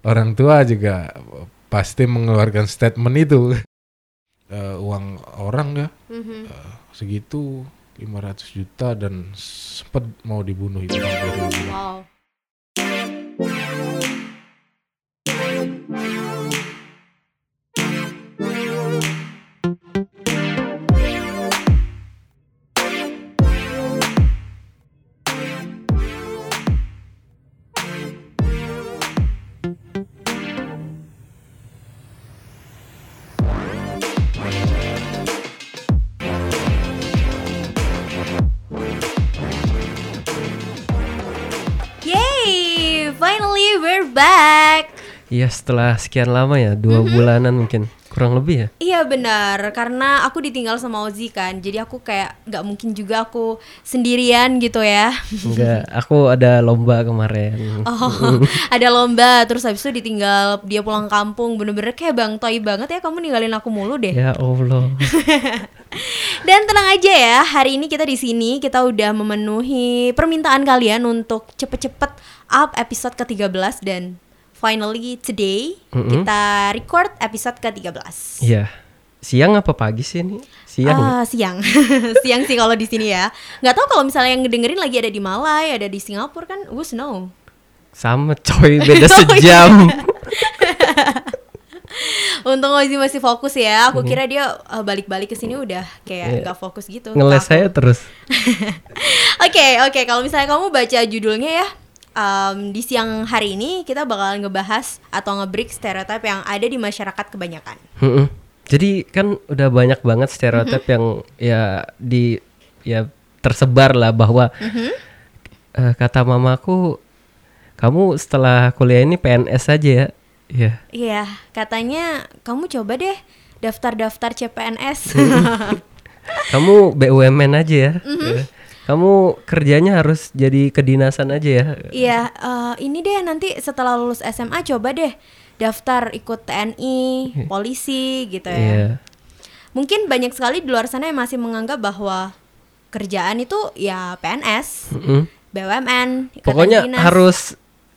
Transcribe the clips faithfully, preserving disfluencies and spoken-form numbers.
orang tua juga pasti mengeluarkan statement itu. Uh, uang orang ya, mm-hmm. uh, segitu lima ratus juta dan sempat mau dibunuh itu. Wow. Iya, setelah sekian lama ya, dua mm-hmm. bulanan mungkin, kurang lebih ya. Iya benar, karena aku ditinggal sama Ozi kan, jadi aku kayak gak mungkin juga aku sendirian gitu ya. Enggak, aku ada lomba kemarin. Oh, ada lomba, terus habis itu ditinggal dia pulang kampung, bener-bener kayak Bang Toy banget ya, kamu ninggalin aku mulu deh. Ya Allah. Dan tenang aja ya, hari ini kita di sini kita udah memenuhi permintaan kalian untuk cepet-cepet up episode ke tiga belas dan... finally today mm-hmm. kita record episode ke tiga belas. Iya. Siang apa pagi sih ini? Siang. Ah, uh, siang. Siang sih kalau di sini ya. Enggak tahu kalau misalnya yang ngedengerin lagi ada di Malai, ada di Singapura kan, who's know. Sama coy, beda sejam. Untung Ozi masih fokus ya. Aku mm-hmm. kira dia uh, balik-balik ke sini udah kayak enggak yeah. fokus gitu. Ngeles saya terus. Oke, oke, okay, okay. Kalau misalnya kamu baca judulnya ya. Um, di siang hari ini kita bakalan ngebahas atau nge-break stereotip yang ada di masyarakat kebanyakan. Mm-hmm. Jadi kan udah banyak banget stereotip mm-hmm. yang ya di ya tersebar lah bahwa mm-hmm. uh, kata mamaku kamu setelah kuliah ini P N S aja ya. Iya. Yeah. Iya, yeah, katanya kamu coba deh daftar-daftar C P N S. Kamu B U M N aja ya. Mm-hmm. Yeah. Kamu kerjanya harus jadi kedinasan aja ya? Iya, uh, ini deh nanti setelah lulus S M A coba deh daftar ikut T N I, polisi gitu ya. Yeah. Mungkin banyak sekali di luar sana yang masih menganggap bahwa kerjaan itu ya P N S, mm-hmm. B U M N, pokoknya dinas. Harus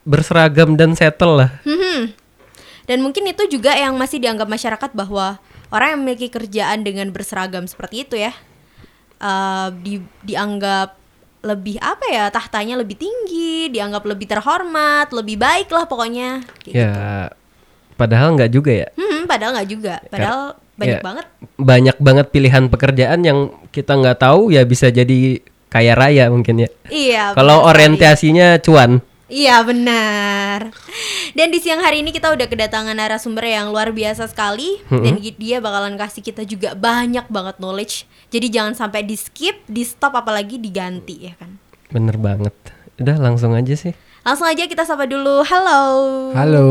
berseragam dan settle lah. Mm-hmm. Dan mungkin itu juga yang masih dianggap masyarakat bahwa orang yang memiliki kerjaan dengan berseragam seperti itu ya. Uh, di, dianggap lebih apa ya, tahtanya lebih tinggi, dianggap lebih terhormat, lebih baik lah pokoknya kayak ya, gitu. Padahal gak juga ya hmm, Padahal gak juga, padahal ya, banyak ya, banget Banyak banget pilihan pekerjaan yang kita gak tahu ya bisa jadi kaya raya mungkin ya. Iya. Kalau orientasinya cuan. Iya benar. Dan di siang hari ini kita udah kedatangan narasumber yang luar biasa sekali mm-hmm. dan dia bakalan kasih kita juga banyak banget knowledge. Jadi jangan sampai di skip, di stop, apalagi diganti ya kan. Bener banget. Udah langsung aja sih. Langsung aja kita sapa dulu. Halo. Halo.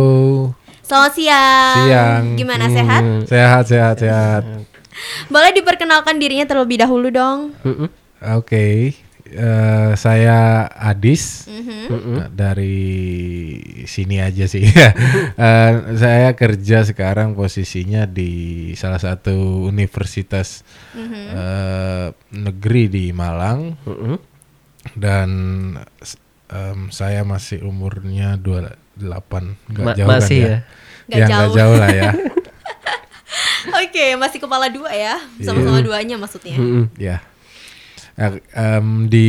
Selamat siang. Siang. Gimana hmm. sehat? Sehat, sehat, sehat. Boleh diperkenalkan dirinya terlebih dahulu dong. Mm-hmm. Oke. Okay. Uh, saya Adis mm-hmm. uh, dari sini aja sih. uh, saya kerja sekarang posisinya di salah satu universitas mm-hmm. uh, negeri di Malang mm-hmm. dan um, saya masih umurnya dua puluh delapan nggak Ma- jauh masih kan ya, ya? Gak jauh. Gak jauh lah ya. Oke okay, masih kepala dua ya, sama-sama yeah. duanya maksudnya mm-hmm. ya yeah. Uh, um, di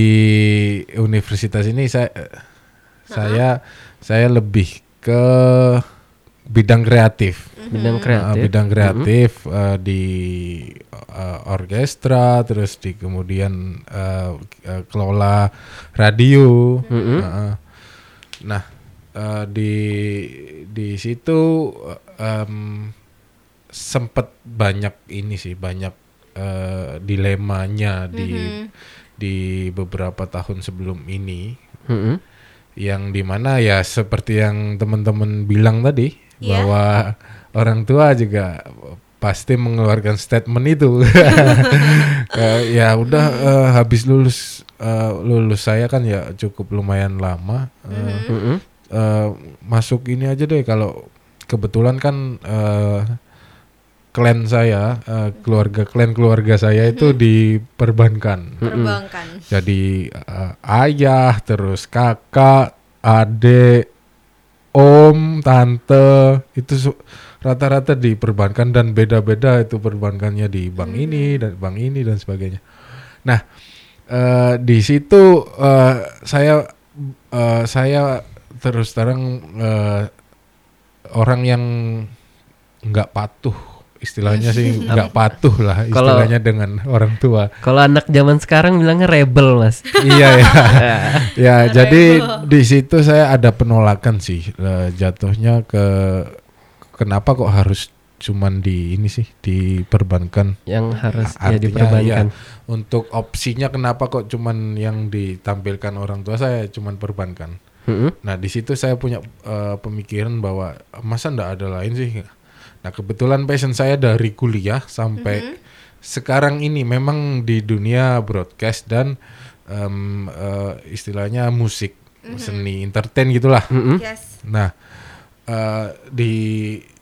universitas ini saya uh-huh. saya saya lebih ke bidang kreatif, uh-huh. bidang kreatif, uh, bidang kreatif uh-huh. uh, di uh, orkestra, terus di kemudian uh, uh, kelola radio. Uh-huh. Uh, nah uh, di di situ um, sempat banyak ini sih banyak. Uh, dilemanya mm-hmm. di di beberapa tahun sebelum ini mm-hmm. yang dimana ya seperti yang teman-teman bilang tadi yeah. bahwa orang tua juga pasti mengeluarkan statement itu. uh, ya udah uh, habis lulus uh, lulus saya kan ya cukup lumayan lama uh, mm-hmm. uh, masuk ini aja deh, kalau kebetulan kan uh, klan saya, uh, keluarga klan keluarga saya itu hmm. di perbankan. Perbankan. Hmm. Jadi uh, ayah, terus kakak, adik, om, tante itu su- rata-rata di perbankan dan beda-beda itu perbankannya di bank hmm. ini dan bank ini dan sebagainya. Nah, uh, di situ uh, saya uh, saya terus terang uh, orang yang nggak patuh istilahnya sih, nggak patuh lah istilahnya kalo, dengan orang tua. Kalau anak zaman sekarang bilangnya rebel, Mas. Iya ya. Ya, jadi di situ saya ada penolakan sih, uh, jatuhnya ke kenapa kok harus cuman di ini sih, di perbankan yang harus ya, di perbankan. Ya, untuk opsinya kenapa kok cuman yang ditampilkan orang tua saya cuman perbankan. Mm-hmm. Nah, di situ saya punya uh, pemikiran bahwa masa enggak ada lain sih. Nah, kebetulan passion saya dari kuliah sampai mm-hmm. sekarang ini memang di dunia broadcast dan um, uh, istilahnya musik, mm-hmm. seni, entertain gitulah. Mm-hmm. Yes. Nah, uh, di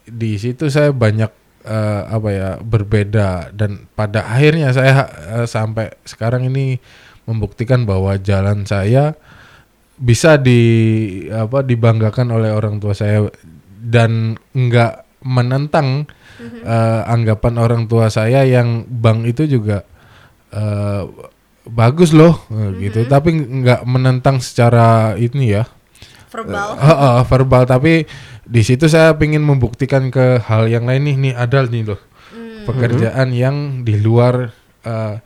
di situ saya banyak uh, apa ya berbeda dan pada akhirnya saya uh, sampai sekarang ini membuktikan bahwa jalan saya bisa di apa dibanggakan oleh orang tua saya dan enggak menentang mm-hmm. uh, anggapan orang tua saya yang bank itu juga uh, bagus loh mm-hmm. gitu, tapi enggak menentang secara ini ya verbal uh, uh, uh, verbal, tapi di situ saya ingin membuktikan ke hal yang lain nih nih ada nih loh mm-hmm. pekerjaan yang di luar uh,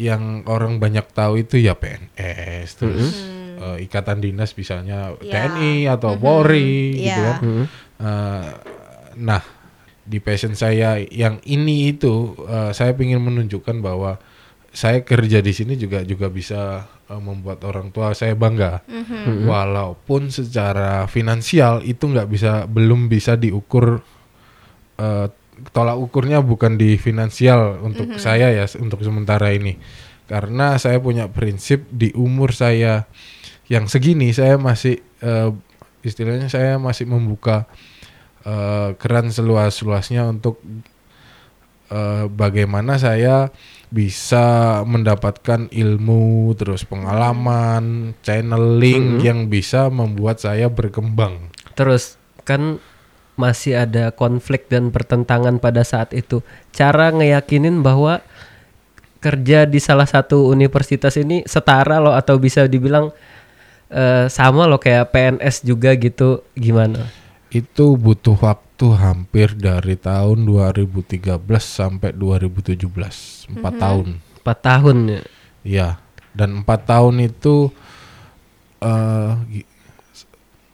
yang orang banyak tahu itu ya P N S terus mm-hmm. uh, ikatan dinas misalnya yeah. T N I atau mm-hmm. Polri yeah. gitu kan mm-hmm. uh, Nah, di passion saya yang ini itu uh, saya ingin menunjukkan bahwa saya kerja di sini juga juga bisa uh, membuat orang tua saya bangga, mm-hmm. walaupun secara finansial itu nggak bisa belum bisa diukur uh, tolak ukurnya bukan di finansial untuk mm-hmm. saya ya untuk sementara ini karena saya punya prinsip di umur saya yang segini saya masih uh, istilahnya saya masih membuka Uh, keran seluas-luasnya untuk uh, bagaimana saya bisa mendapatkan ilmu terus pengalaman channeling mm-hmm. yang bisa membuat saya berkembang. Terus kan masih ada konflik dan pertentangan pada saat itu. Cara ngeyakinin bahwa kerja di salah satu universitas ini setara loh atau bisa dibilang uh, sama loh kayak P N S juga gitu gimana? Itu butuh waktu hampir dari tahun dua ribu tiga belas sampai dua ribu tujuh belas, empat mm-hmm. tahun. empat tahun ya? Iya, dan empat tahun itu uh,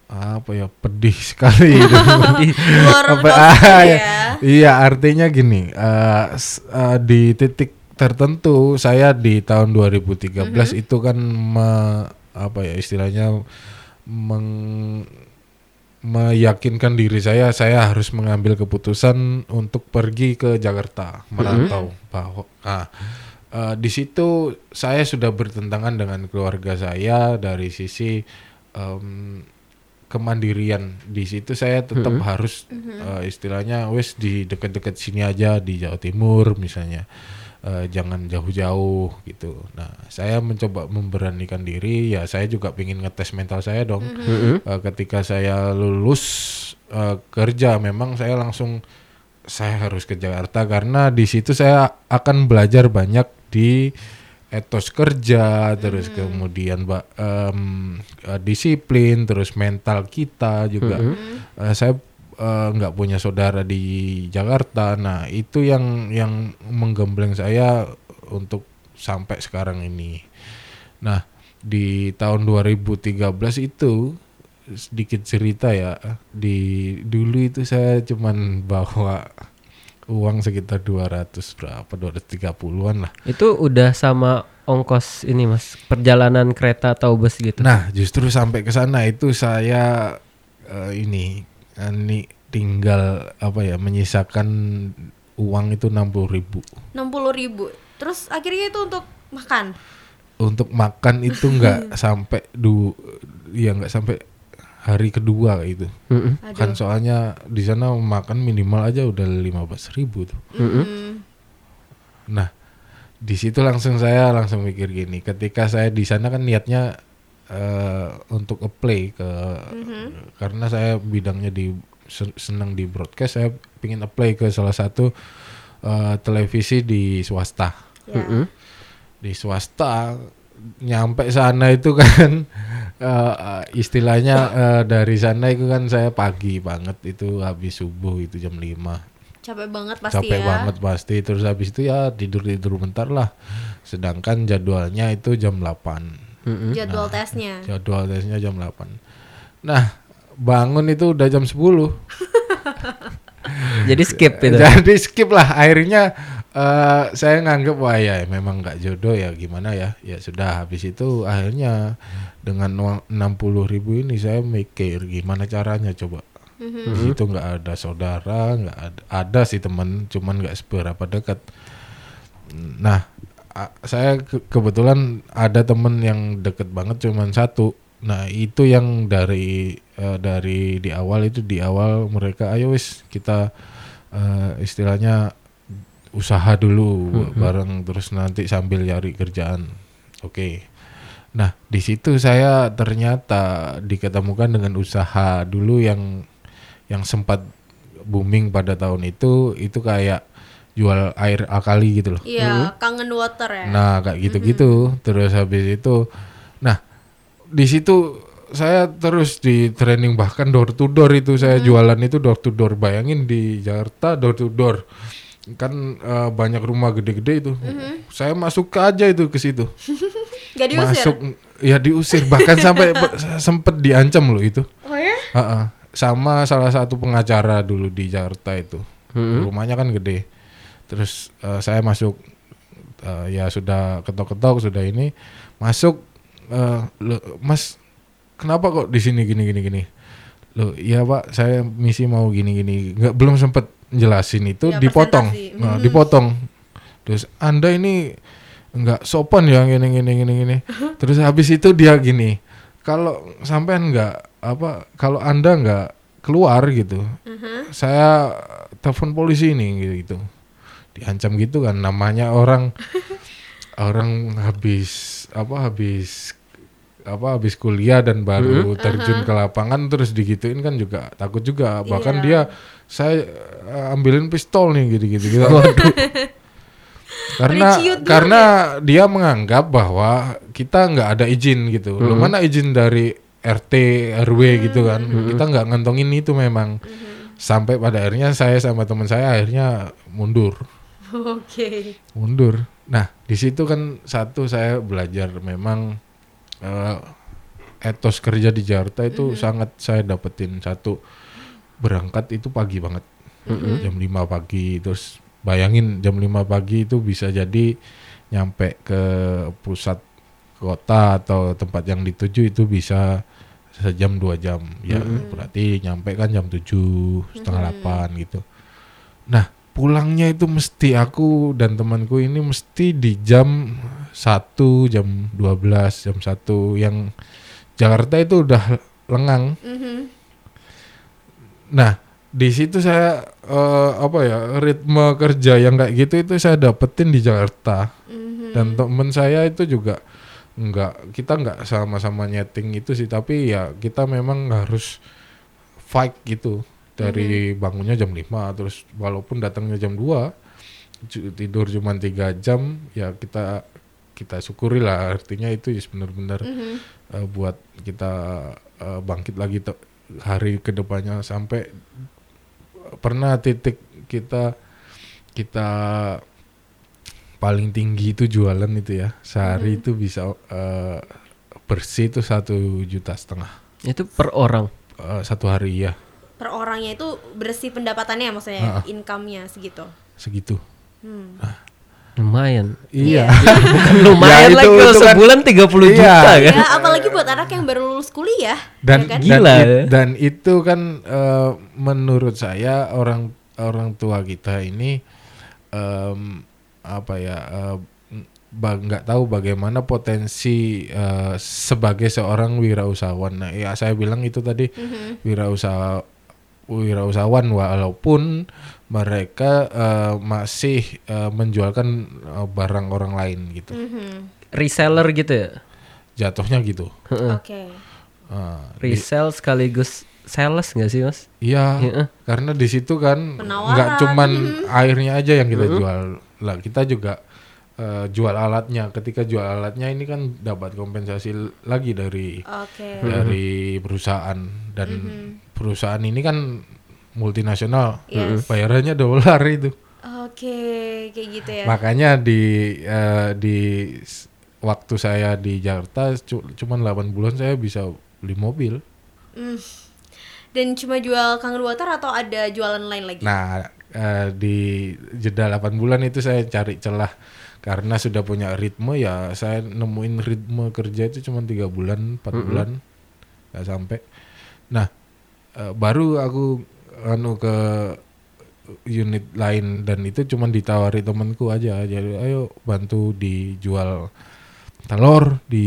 apa ya, pedih sekali. Apa, ah, ya. Iya, artinya gini, uh, uh, di titik tertentu saya di tahun dua ribu tiga belas mm-hmm. itu kan me, apa ya istilahnya meng meyakinkan diri saya saya harus mengambil keputusan untuk pergi ke Jakarta merantau mm-hmm. bahwa nah, uh, di situ saya sudah bertentangan dengan keluarga saya dari sisi um, kemandirian. Di situ saya tetap mm-hmm. harus uh, istilahnya wes di dekat-dekat sini aja di Jawa Timur misalnya uh, jangan jauh-jauh gitu. Nah saya mencoba memberanikan diri ya, saya juga pengen ngetes mental saya dong. Mm-hmm. Uh, ketika saya lulus uh, kerja memang saya langsung saya harus ke Jakarta karena di situ saya akan belajar banyak di etos kerja terus mm-hmm. kemudian um, disiplin terus mental kita juga. Mm-hmm. Uh, saya nggak uh, punya saudara di Jakarta, nah itu yang yang menggembleng saya untuk sampai sekarang ini. Nah di tahun dua ribu tiga belas itu sedikit cerita ya, di dulu itu saya cuman bawa uang sekitar dua ratus berapa dua ratus tiga puluhan lah. Itu udah sama ongkos ini Mas, perjalanan kereta atau bus gitu? Nah justru sampai ke sana itu saya uh, ini ini tinggal apa ya menyisakan uang itu enam puluh ribu. enam puluh ribu. Terus akhirnya itu untuk makan. Untuk makan itu enggak sampai du ya enggak sampai hari kedua itu. Mm-hmm. Kan soalnya di sana makan minimal aja udah lima belas ribu tuh. Mm-hmm. Nah, di situ langsung saya langsung mikir gini, ketika saya di sana kan niatnya uh, untuk apply ke mm-hmm. karena saya bidangnya di senang di broadcast, saya pingin apply ke salah satu uh, televisi di swasta. Yeah. Di swasta nyampe sana itu kan uh, istilahnya uh, dari sana itu kan saya pagi banget itu, habis subuh itu jam lima. Capek banget pasti Capek ya. Capek banget pasti. Terus habis itu ya tidur-tidur bentar lah. Sedangkan jadwalnya itu jam delapan. Mm-hmm. Jadwal nah, tesnya. Jadwal tesnya jam delapan. Nah, bangun itu udah jam sepuluh. Jadi skip itu. Jadi skip lah. Akhirnya uh, saya nganggep wah ya memang gak jodoh ya gimana ya. Ya sudah, habis itu akhirnya dengan uang enam puluh ribu ini saya mikir gimana caranya coba. Mm-hmm. Itu nggak ada saudara, nggak ada, ada sih teman, cuman nggak seberapa dekat. Nah, a- saya ke- kebetulan ada teman yang deket banget, cuman satu. Nah, itu yang dari uh, dari di awal itu di awal mereka ayo wis kita uh, istilahnya usaha dulu mm-hmm. bareng terus nanti sambil cari kerjaan, oke. Okay. Nah, di situ saya ternyata diketemukan dengan usaha dulu yang yang sempat booming pada tahun itu, itu kayak jual air alkali gitu loh. Iya, mm-hmm. Kangen Water ya. Nah, kayak gitu-gitu. Mm-hmm. Terus habis itu, nah di situ saya terus di training bahkan door to door itu saya mm-hmm. jualan itu door to door. Bayangin di Jakarta door to door. Kan uh, banyak rumah gede-gede itu. Mm-hmm. Saya masuk aja itu ke situ. Gak diusir? Masuk, ya diusir. Bahkan sampai sempet diancam loh itu. Oh ya? Uh-uh. Sama salah satu pengacara dulu di Jakarta itu, hmm. rumahnya kan gede. Terus uh, saya masuk, uh, ya sudah ketok-ketok sudah ini, masuk, uh, lo, Mas, kenapa kok di sini gini-gini gini? Lo, iya Pak, saya misi mau gini-gini, nggak belum sempet jelasin itu, ya, dipotong, hmm. nah, dipotong. Terus Anda ini nggak sopan ya gini-gini-gini. Terus habis itu dia gini, kalau sampean nggak apa kalau Anda nggak keluar gitu uh-huh. saya telepon polisi nih gitu-gitu, diancam gitu kan, namanya orang orang habis apa habis apa habis kuliah dan baru uh-huh. terjun ke lapangan terus digituin kan juga takut juga, bahkan yeah. dia saya ambilin pistol nih gitu-gitu. Waduh. Karena karena dia menganggap bahwa kita nggak ada izin gitu. Uh-huh. Loh, mana izin dari R T, R W hmm. gitu kan, hmm. kita nggak ngentongin itu memang hmm. sampai pada akhirnya saya sama teman saya akhirnya mundur. Oke. Okay. Mundur. Nah di situ kan satu saya belajar memang uh, etos kerja di Jakarta itu hmm. sangat saya dapetin. Satu, berangkat itu pagi banget, hmm. jam lima pagi. Terus bayangin jam lima pagi itu bisa jadi nyampe ke pusat kota atau tempat yang dituju itu bisa sejam dua jam ya, mm-hmm. berarti nyampe kan jam tujuh setengah delapan gitu. Nah pulangnya itu mesti aku dan temanku ini mesti di jam satu, jam dua belas, jam satu, yang Jakarta itu udah lengang. Mm-hmm. Nah di situ saya uh, apa ya ritme kerja yang kayak gitu itu saya dapetin di Jakarta, mm-hmm. dan teman saya itu juga enggak, kita enggak sama-sama nyeting itu sih, tapi ya kita memang harus fight gitu dari mm-hmm. bangunnya jam lima terus walaupun datangnya jam dua tidur cuma tiga jam ya kita kita syukuri lah, artinya itu ya benar-benar mm-hmm. uh, buat kita uh, bangkit lagi to- hari kedepannya. Sampai pernah titik kita kita paling tinggi itu jualan itu ya sehari hmm. itu bisa uh, bersih itu satu juta setengah itu per orang uh, satu hari ya, per orangnya itu bersih pendapatannya maksudnya uh, income-nya segitu segitu hmm. nah. Lumayan. Iya. Lumayan ya, itu, lagi itu sebulan kan, tiga puluh juta iya. kan. Ya, apalagi buat anak yang baru lulus kuliah. Dan ya kan? Gila. Dan, it, dan itu kan uh, menurut saya orang orang tua kita ini um, apa ya uh, ba- nggak tahu bagaimana potensi uh, sebagai seorang wirausahawan. Nah, ya saya bilang itu tadi mm-hmm. wirausaha wirausahawan walaupun mereka uh, masih uh, menjualkan uh, barang orang lain gitu. Mm-hmm. Reseller gitu ya. jatuhnya gitu. Oke. Okay. Uh, Resell sekaligus sales nggak sih mas? Iya. Yeah. Karena di situ kan nggak cuman mm-hmm. airnya aja yang kita mm-hmm. jual lah, kita juga uh, jual alatnya. Ketika jual alatnya ini kan dapat kompensasi lagi dari okay. dari mm-hmm. perusahaan dan mm-hmm. perusahaan ini kan multinasional, yes. bayarannya dolar itu. Oke, okay. Kayak gitu ya. Makanya di uh, di waktu saya di Jakarta cu- cuman delapan bulan saya bisa beli mobil. Mm. Dan cuma jual Kangen Water atau ada jualan lain lagi? Nah, uh, di jeda delapan bulan itu saya cari celah. Karena sudah punya ritme ya, saya nemuin ritme kerja itu cuma tiga bulan, empat mm-hmm. bulan. Gak sampai. Nah, uh, baru aku anu ke unit lain dan itu cuma ditawari temanku aja. Jadi ayo bantu dijual telur di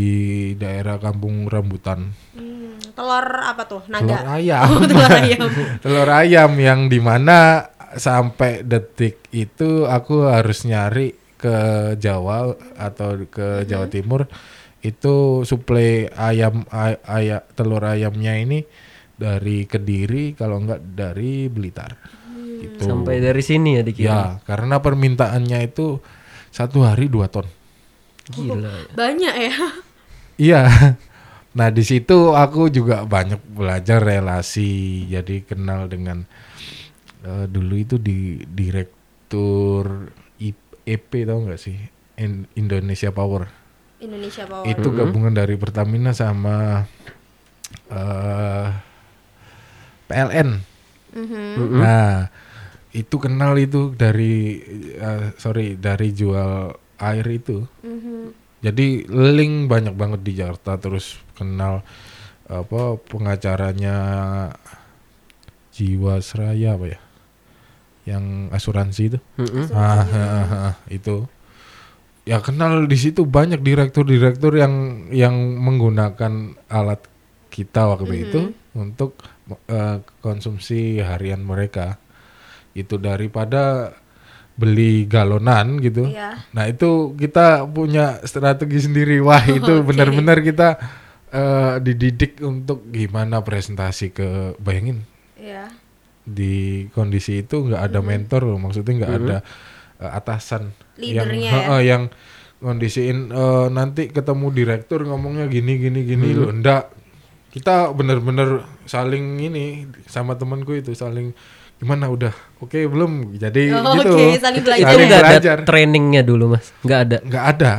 daerah kampung Rambutan. Mm. Telur apa tuh? Naga? Telur ayam. Oh, telur ayam. Telur ayam yang dimana sampai detik itu aku harus nyari ke Jawa atau ke Jawa hmm. Timur itu suplai ayam ay, ay, telur ayamnya ini dari Kediri kalau enggak dari Blitar. Hmm. Gitu. Sampai dari sini ya dikirim. Ya, karena permintaannya itu satu hari dua ton. Gila. Oh, banyak ya. Iya. Nah di situ aku juga banyak belajar relasi, jadi kenal dengan uh, dulu itu di direktur I P tau nggak sih In- Indonesia Power. Indonesia Power itu mm-hmm. gabungan dari Pertamina sama uh, P L N. Mm-hmm. Nah itu kenal itu dari uh, sorry dari jual air itu. Mm-hmm. Jadi link banyak banget di Jakarta, terus kenal apa pengacaranya Jiwasraya apa ya, yang asuransi itu, asuransi ah, ya. ah, ah itu ya kenal di situ banyak direktur-direktur yang yang menggunakan alat kita waktu mm-hmm. itu untuk uh, konsumsi harian mereka itu daripada beli galonan gitu, iya. Nah itu kita punya strategi sendiri. Wah itu okay. benar-benar kita uh, dididik untuk gimana presentasi ke, bayangin iya. di kondisi itu nggak ada mm-hmm. mentor loh, maksudnya nggak mm-hmm. ada uh, atasan leadernya yang ya? uh, yang kondisiin uh, nanti ketemu direktur ngomongnya gini gini gini mm-hmm. loh, ndak kita benar-benar saling ini sama temanku itu saling gimana udah oke okay, belum jadi oh, gitu okay, saling belajar. Itu nggak ada trainingnya dulu mas, nggak ada nggak ada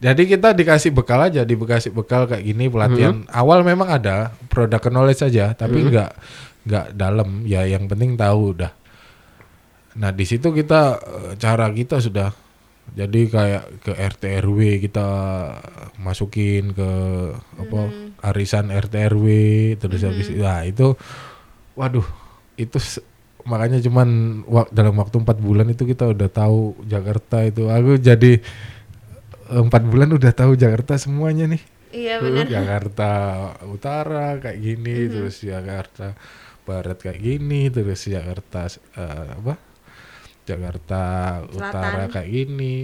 jadi kita dikasih bekal aja, dikasih bekal kayak gini pelatihan mm-hmm. awal memang ada produk knowledge saja tapi nggak mm-hmm. nggak dalam ya, yang penting tahu udah. Nah di situ kita cara kita sudah jadi kayak ke R T R W kita masukin ke mm-hmm. apa arisan R T R W terus mm-hmm. habis nah itu waduh itu makanya cuman dalam waktu empat bulan itu kita udah tahu Jakarta itu. Aku jadi empat bulan udah tahu Jakarta semuanya nih. Iya benar. Jakarta Utara kayak gini, mm-hmm. terus Jakarta Barat kayak gini, terus Jakarta uh, apa? Jakarta Selatan. Utara kayak gini.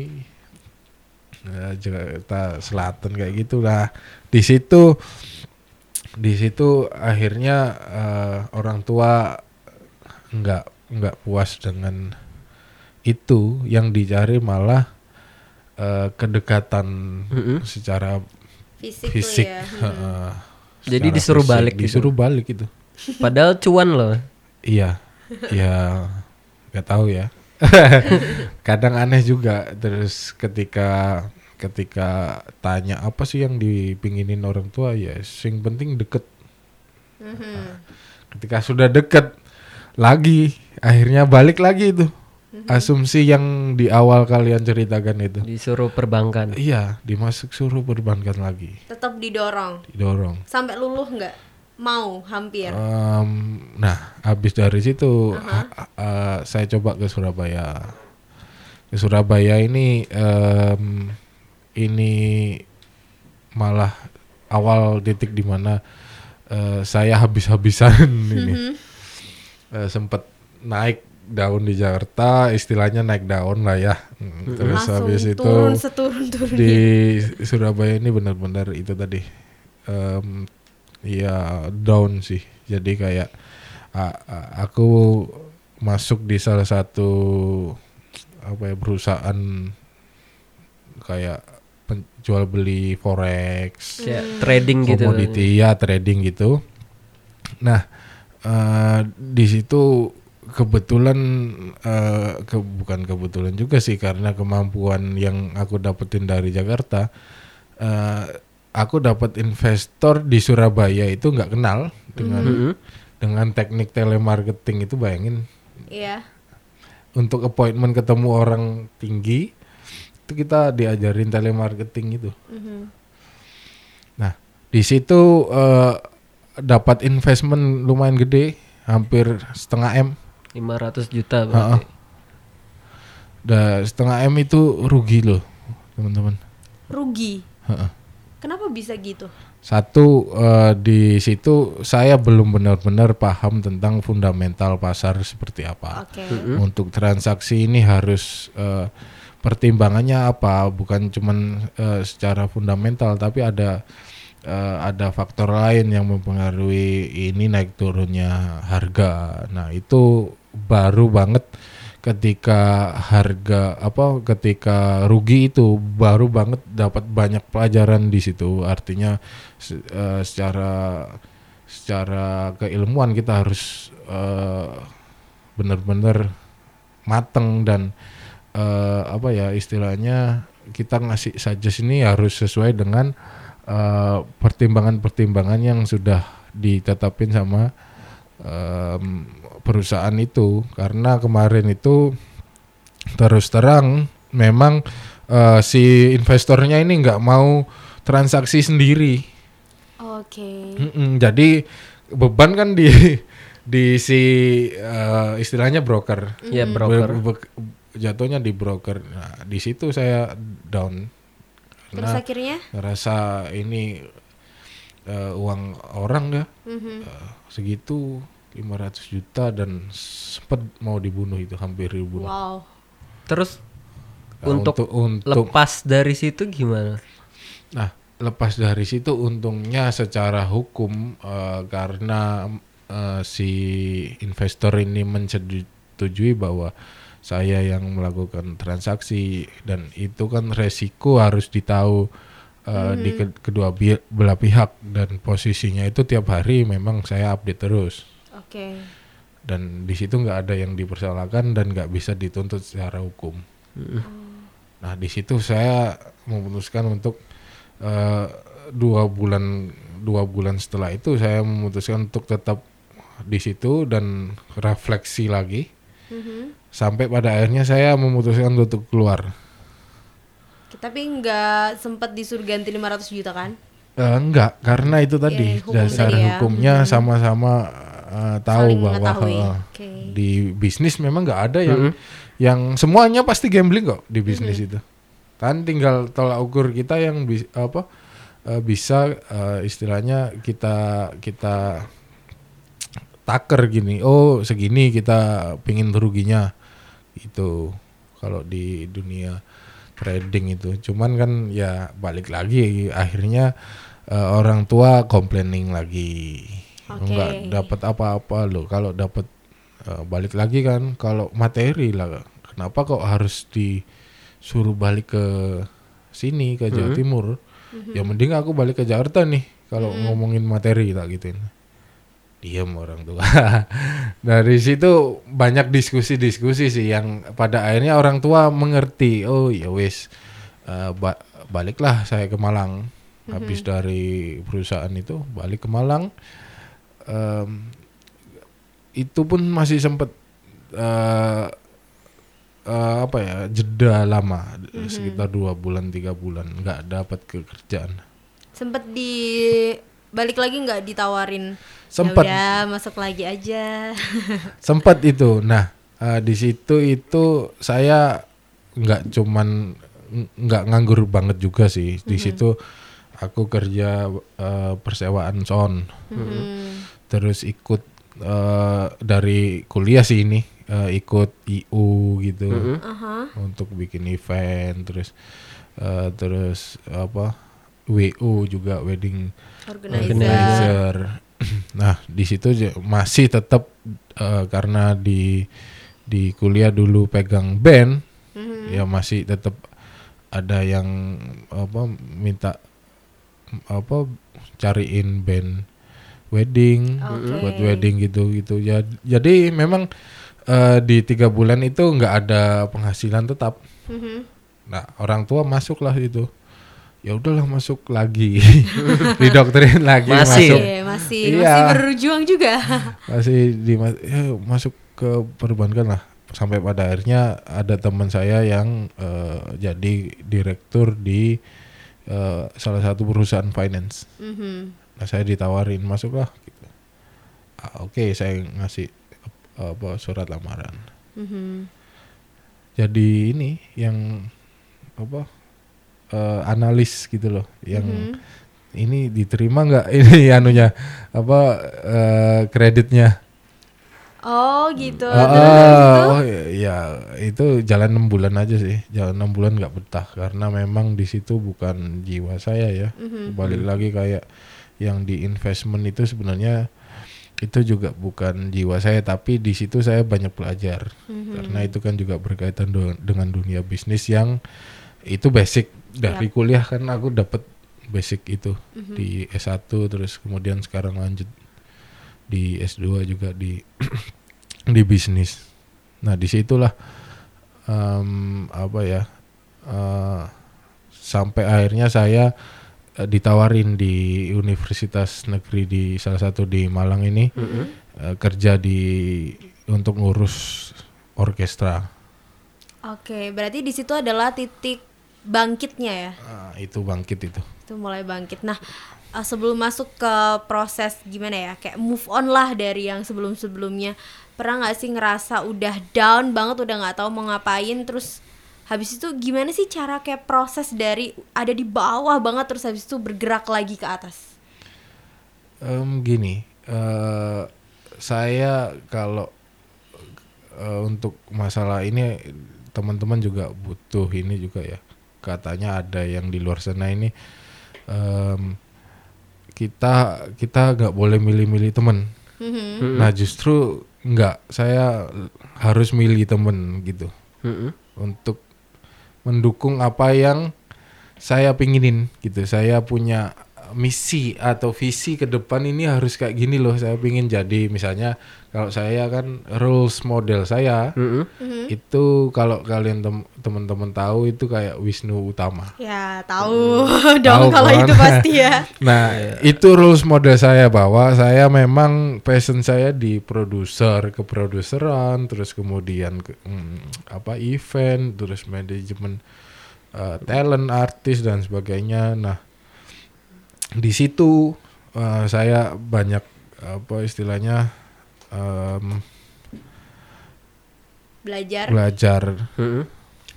Nah, Jakarta Selatan kayak gitulah. Di situ di situ akhirnya uh, orang tua nggak nggak puas dengan itu, yang dicari malah uh, kedekatan mm-hmm. secara Physical fisik ya. uh, jadi secara disuruh fisik, balik disuruh gitu. balik itu padahal cuan loh. Iya ya nggak tahu ya kadang aneh juga. Terus ketika ketika tanya apa sih yang dipinginin orang tua, ya sing penting deket. Mm-hmm. Nah, ketika sudah deket lagi akhirnya balik lagi itu mm-hmm. asumsi yang di awal kalian ceritakan itu, disuruh perbankan. Iya dimasuk suruh perbankan lagi, tetap didorong didorong sampai luluh nggak mau hampir. Um, nah habis dari situ uh-huh. uh, uh, saya coba ke Surabaya. Ke Surabaya ini um, ini malah awal titik di mana uh, saya habis-habisan ini mm-hmm. uh, sempat naik daun di Jakarta, istilahnya naik daun lah ya. Terus langsung habis turun, itu seturun-turun di Surabaya ini benar-benar itu tadi um, ya down sih. Jadi kayak a- a- aku masuk di salah satu apa ya perusahaan kayak jual beli forex, ya, trading gitu, komoditi ya trading gitu. Nah uh, di situ kebetulan uh, ke, bukan kebetulan juga sih, karena kemampuan yang aku dapetin dari Jakarta, uh, aku dapat investor di Surabaya itu nggak kenal dengan mm-hmm. dengan teknik telemarketing itu, bayangin. Iya. Yeah. Untuk appointment ketemu orang tinggi kita diajarin telemarketing itu. Mm-hmm. Nah di situ uh, dapat investment lumayan gede, hampir setengah m. lima ratus juta berarti. Dah setengah m itu rugi loh teman-teman. Rugi. Ha-ha. Kenapa bisa gitu? Satu uh, di situ saya belum benar-benar paham tentang fundamental pasar seperti apa. Okay. Mm-hmm. Untuk transaksi ini harus uh, pertimbangannya apa, bukan cuman uh, secara fundamental, tapi ada uh, ada faktor lain yang mempengaruhi ini naik turunnya harga. Nah itu baru banget ketika harga apa ketika rugi itu baru banget dapat banyak pelajaran di situ. Artinya uh, secara secara keilmuan kita harus uh, benar-benar mateng dan Uh, apa ya istilahnya kita ngasih suggest ini harus sesuai dengan uh, pertimbangan-pertimbangan yang sudah ditetapin sama um, perusahaan itu. Karena kemarin itu terus terang memang uh, si investornya ini nggak mau transaksi sendiri. Oke. Okay. Jadi beban kan di di si uh, istilahnya broker. Iya yeah, broker. Be- be- jatuhnya di broker. Nah, di situ saya down. Karena terus akhirnya ngerasa ini uh, uang orang dah. Mm-hmm. Uh, segitu lima ratus juta dan sempat mau dibunuh itu, hampir dibunuh. Wow. Terus nah, untuk, untuk, untuk lepas dari situ gimana? Nah, lepas dari situ untungnya secara hukum uh, karena uh, si investor ini menyetujui bahwa saya yang melakukan transaksi, dan itu kan resiko harus ditahu uh, hmm. di ke- kedua bi- belah pihak, dan posisinya itu tiap hari memang saya update terus. Oke. Okay. Dan di situ nggak ada yang dipersalahkan dan nggak bisa dituntut secara hukum. Hmm. Nah di situ saya memutuskan untuk uh, dua bulan dua bulan setelah itu saya memutuskan untuk tetap di situ dan refleksi lagi. Mm-hmm. Sampai pada akhirnya saya memutuskan untuk keluar. Tapi nggak sempat disuruh ganti lima ratus juta kan? Uh, enggak, karena itu tadi yeah, hukum dasar tadi ya. Hukumnya mm-hmm. sama-sama uh, tahu saling bahwa uh, okay. Di bisnis memang nggak ada yang mm-hmm. yang semuanya pasti gambling kok di bisnis mm-hmm. itu. Kan tinggal tolak ukur kita yang bi- apa uh, bisa uh, istilahnya kita kita taker gini, oh segini kita pingin ruginya itu kalau di dunia trading itu. Cuman kan ya balik lagi akhirnya uh, orang tua complaining lagi, okay. Nggak dapat apa-apa loh. Kalau dapat uh, balik lagi kan, kalau materi lah, kenapa kok harus disuruh balik ke sini ke Jawa mm-hmm. Timur? Mm-hmm. Ya mending aku balik ke Jakarta nih kalau mm-hmm. ngomongin materi tak gituin. Diam orang tua. Dari situ banyak diskusi-diskusi sih yang pada akhirnya orang tua mengerti. Oh ya wis, uh, ba- baliklah saya ke Malang. Mm-hmm. Habis dari perusahaan itu balik ke Malang. Um, itu pun masih sempat uh, uh, apa ya jeda lama mm-hmm. sekitar dua bulan tiga bulan nggak dapat kekerjaan. Sempat di balik lagi nggak ditawarin? Sempat. Ya masuk lagi aja. Sempat itu. Nah uh, di situ itu saya nggak cuman nggak nganggur banget juga sih. Di mm-hmm. situ aku kerja uh, persewaan sound. Mm-hmm. Terus ikut uh, dari kuliah sih ini uh, ikut I U gitu, mm-hmm. uh-huh. untuk bikin event, terus uh, terus apa W O juga, wedding organizer, organizer. Nah di situ masih tetap uh, karena di di kuliah dulu pegang band, mm-hmm. ya masih tetap ada yang apa minta apa cariin band wedding, okay. buat wedding gitu-gitu ya. Jadi memang uh, di tiga bulan itu nggak ada penghasilan tetap. Mm-hmm. Nah orang tua masuklah itu, ya udahlah masuk lagi, didokterin lagi masih. masuk, yeah, masih iya. masih berjuang juga, masih di ya, masuk ke perbankan lah. Sampai pada akhirnya ada teman saya yang uh, jadi direktur di uh, salah satu perusahaan finance. Mm-hmm. Nah saya ditawarin masuklah gitu. Ah, oke, okay, saya ngasih apa surat lamaran. Mm-hmm. Jadi ini yang apa uh, analis gitu loh, yang mm-hmm. ini diterima nggak ini anunya apa uh, kreditnya. Oh gitu. Uh, uh, oh ya, ya itu jalan enam bulan aja sih, jalan enam bulan nggak betah karena memang di situ bukan jiwa saya ya. Mm-hmm. Balik lagi kayak yang di investment itu sebenarnya itu juga bukan jiwa saya, tapi di situ saya banyak belajar, mm-hmm. karena itu kan juga berkaitan do- dengan dunia bisnis yang itu basic dari yep. kuliah kan aku dapat basic itu, mm-hmm. di S satu terus kemudian sekarang lanjut di S dua juga di di bisnis. Nah disitulah um, apa ya uh, sampai akhirnya saya ditawarin di Universitas Negeri di salah satu di Malang ini, mm-hmm. uh, kerja di untuk ngurus orkestra. Oke, berarti di situ adalah titik bangkitnya ya? Uh, itu bangkit itu. Itu mulai bangkit. Nah, uh, sebelum masuk ke proses gimana ya, kayak move on lah dari yang sebelum-sebelumnya. Pernah nggak sih ngerasa udah down banget, udah nggak tahu mau ngapain, terus habis itu gimana sih cara kayak proses dari ada di bawah banget terus habis itu bergerak lagi ke atas? Um, gini, uh, saya kalau uh, untuk masalah ini teman-teman juga butuh ini juga ya. Katanya ada yang di luar sana ini um, kita kita nggak boleh milih-milih teman. Mm-hmm. Nah justru nggak, saya harus milih teman gitu, mm-hmm. untuk mendukung apa yang saya pinginin gitu. Saya punya misi atau visi ke depan ini harus kayak gini loh, saya pingin jadi misalnya kalau saya kan roles model saya, mm-hmm. itu kalau kalian tem- teman-teman tahu itu kayak Wisnutama. Ya tahu hmm. dong kalau kan? Itu pasti ya. Nah itu roles model saya bahwa saya memang passion saya di produser, keproduseran, terus kemudian ke, hmm, apa event, terus manajemen uh, talent, artis dan sebagainya. Nah di situ uh, saya banyak apa istilahnya um, belajar belajar hmm.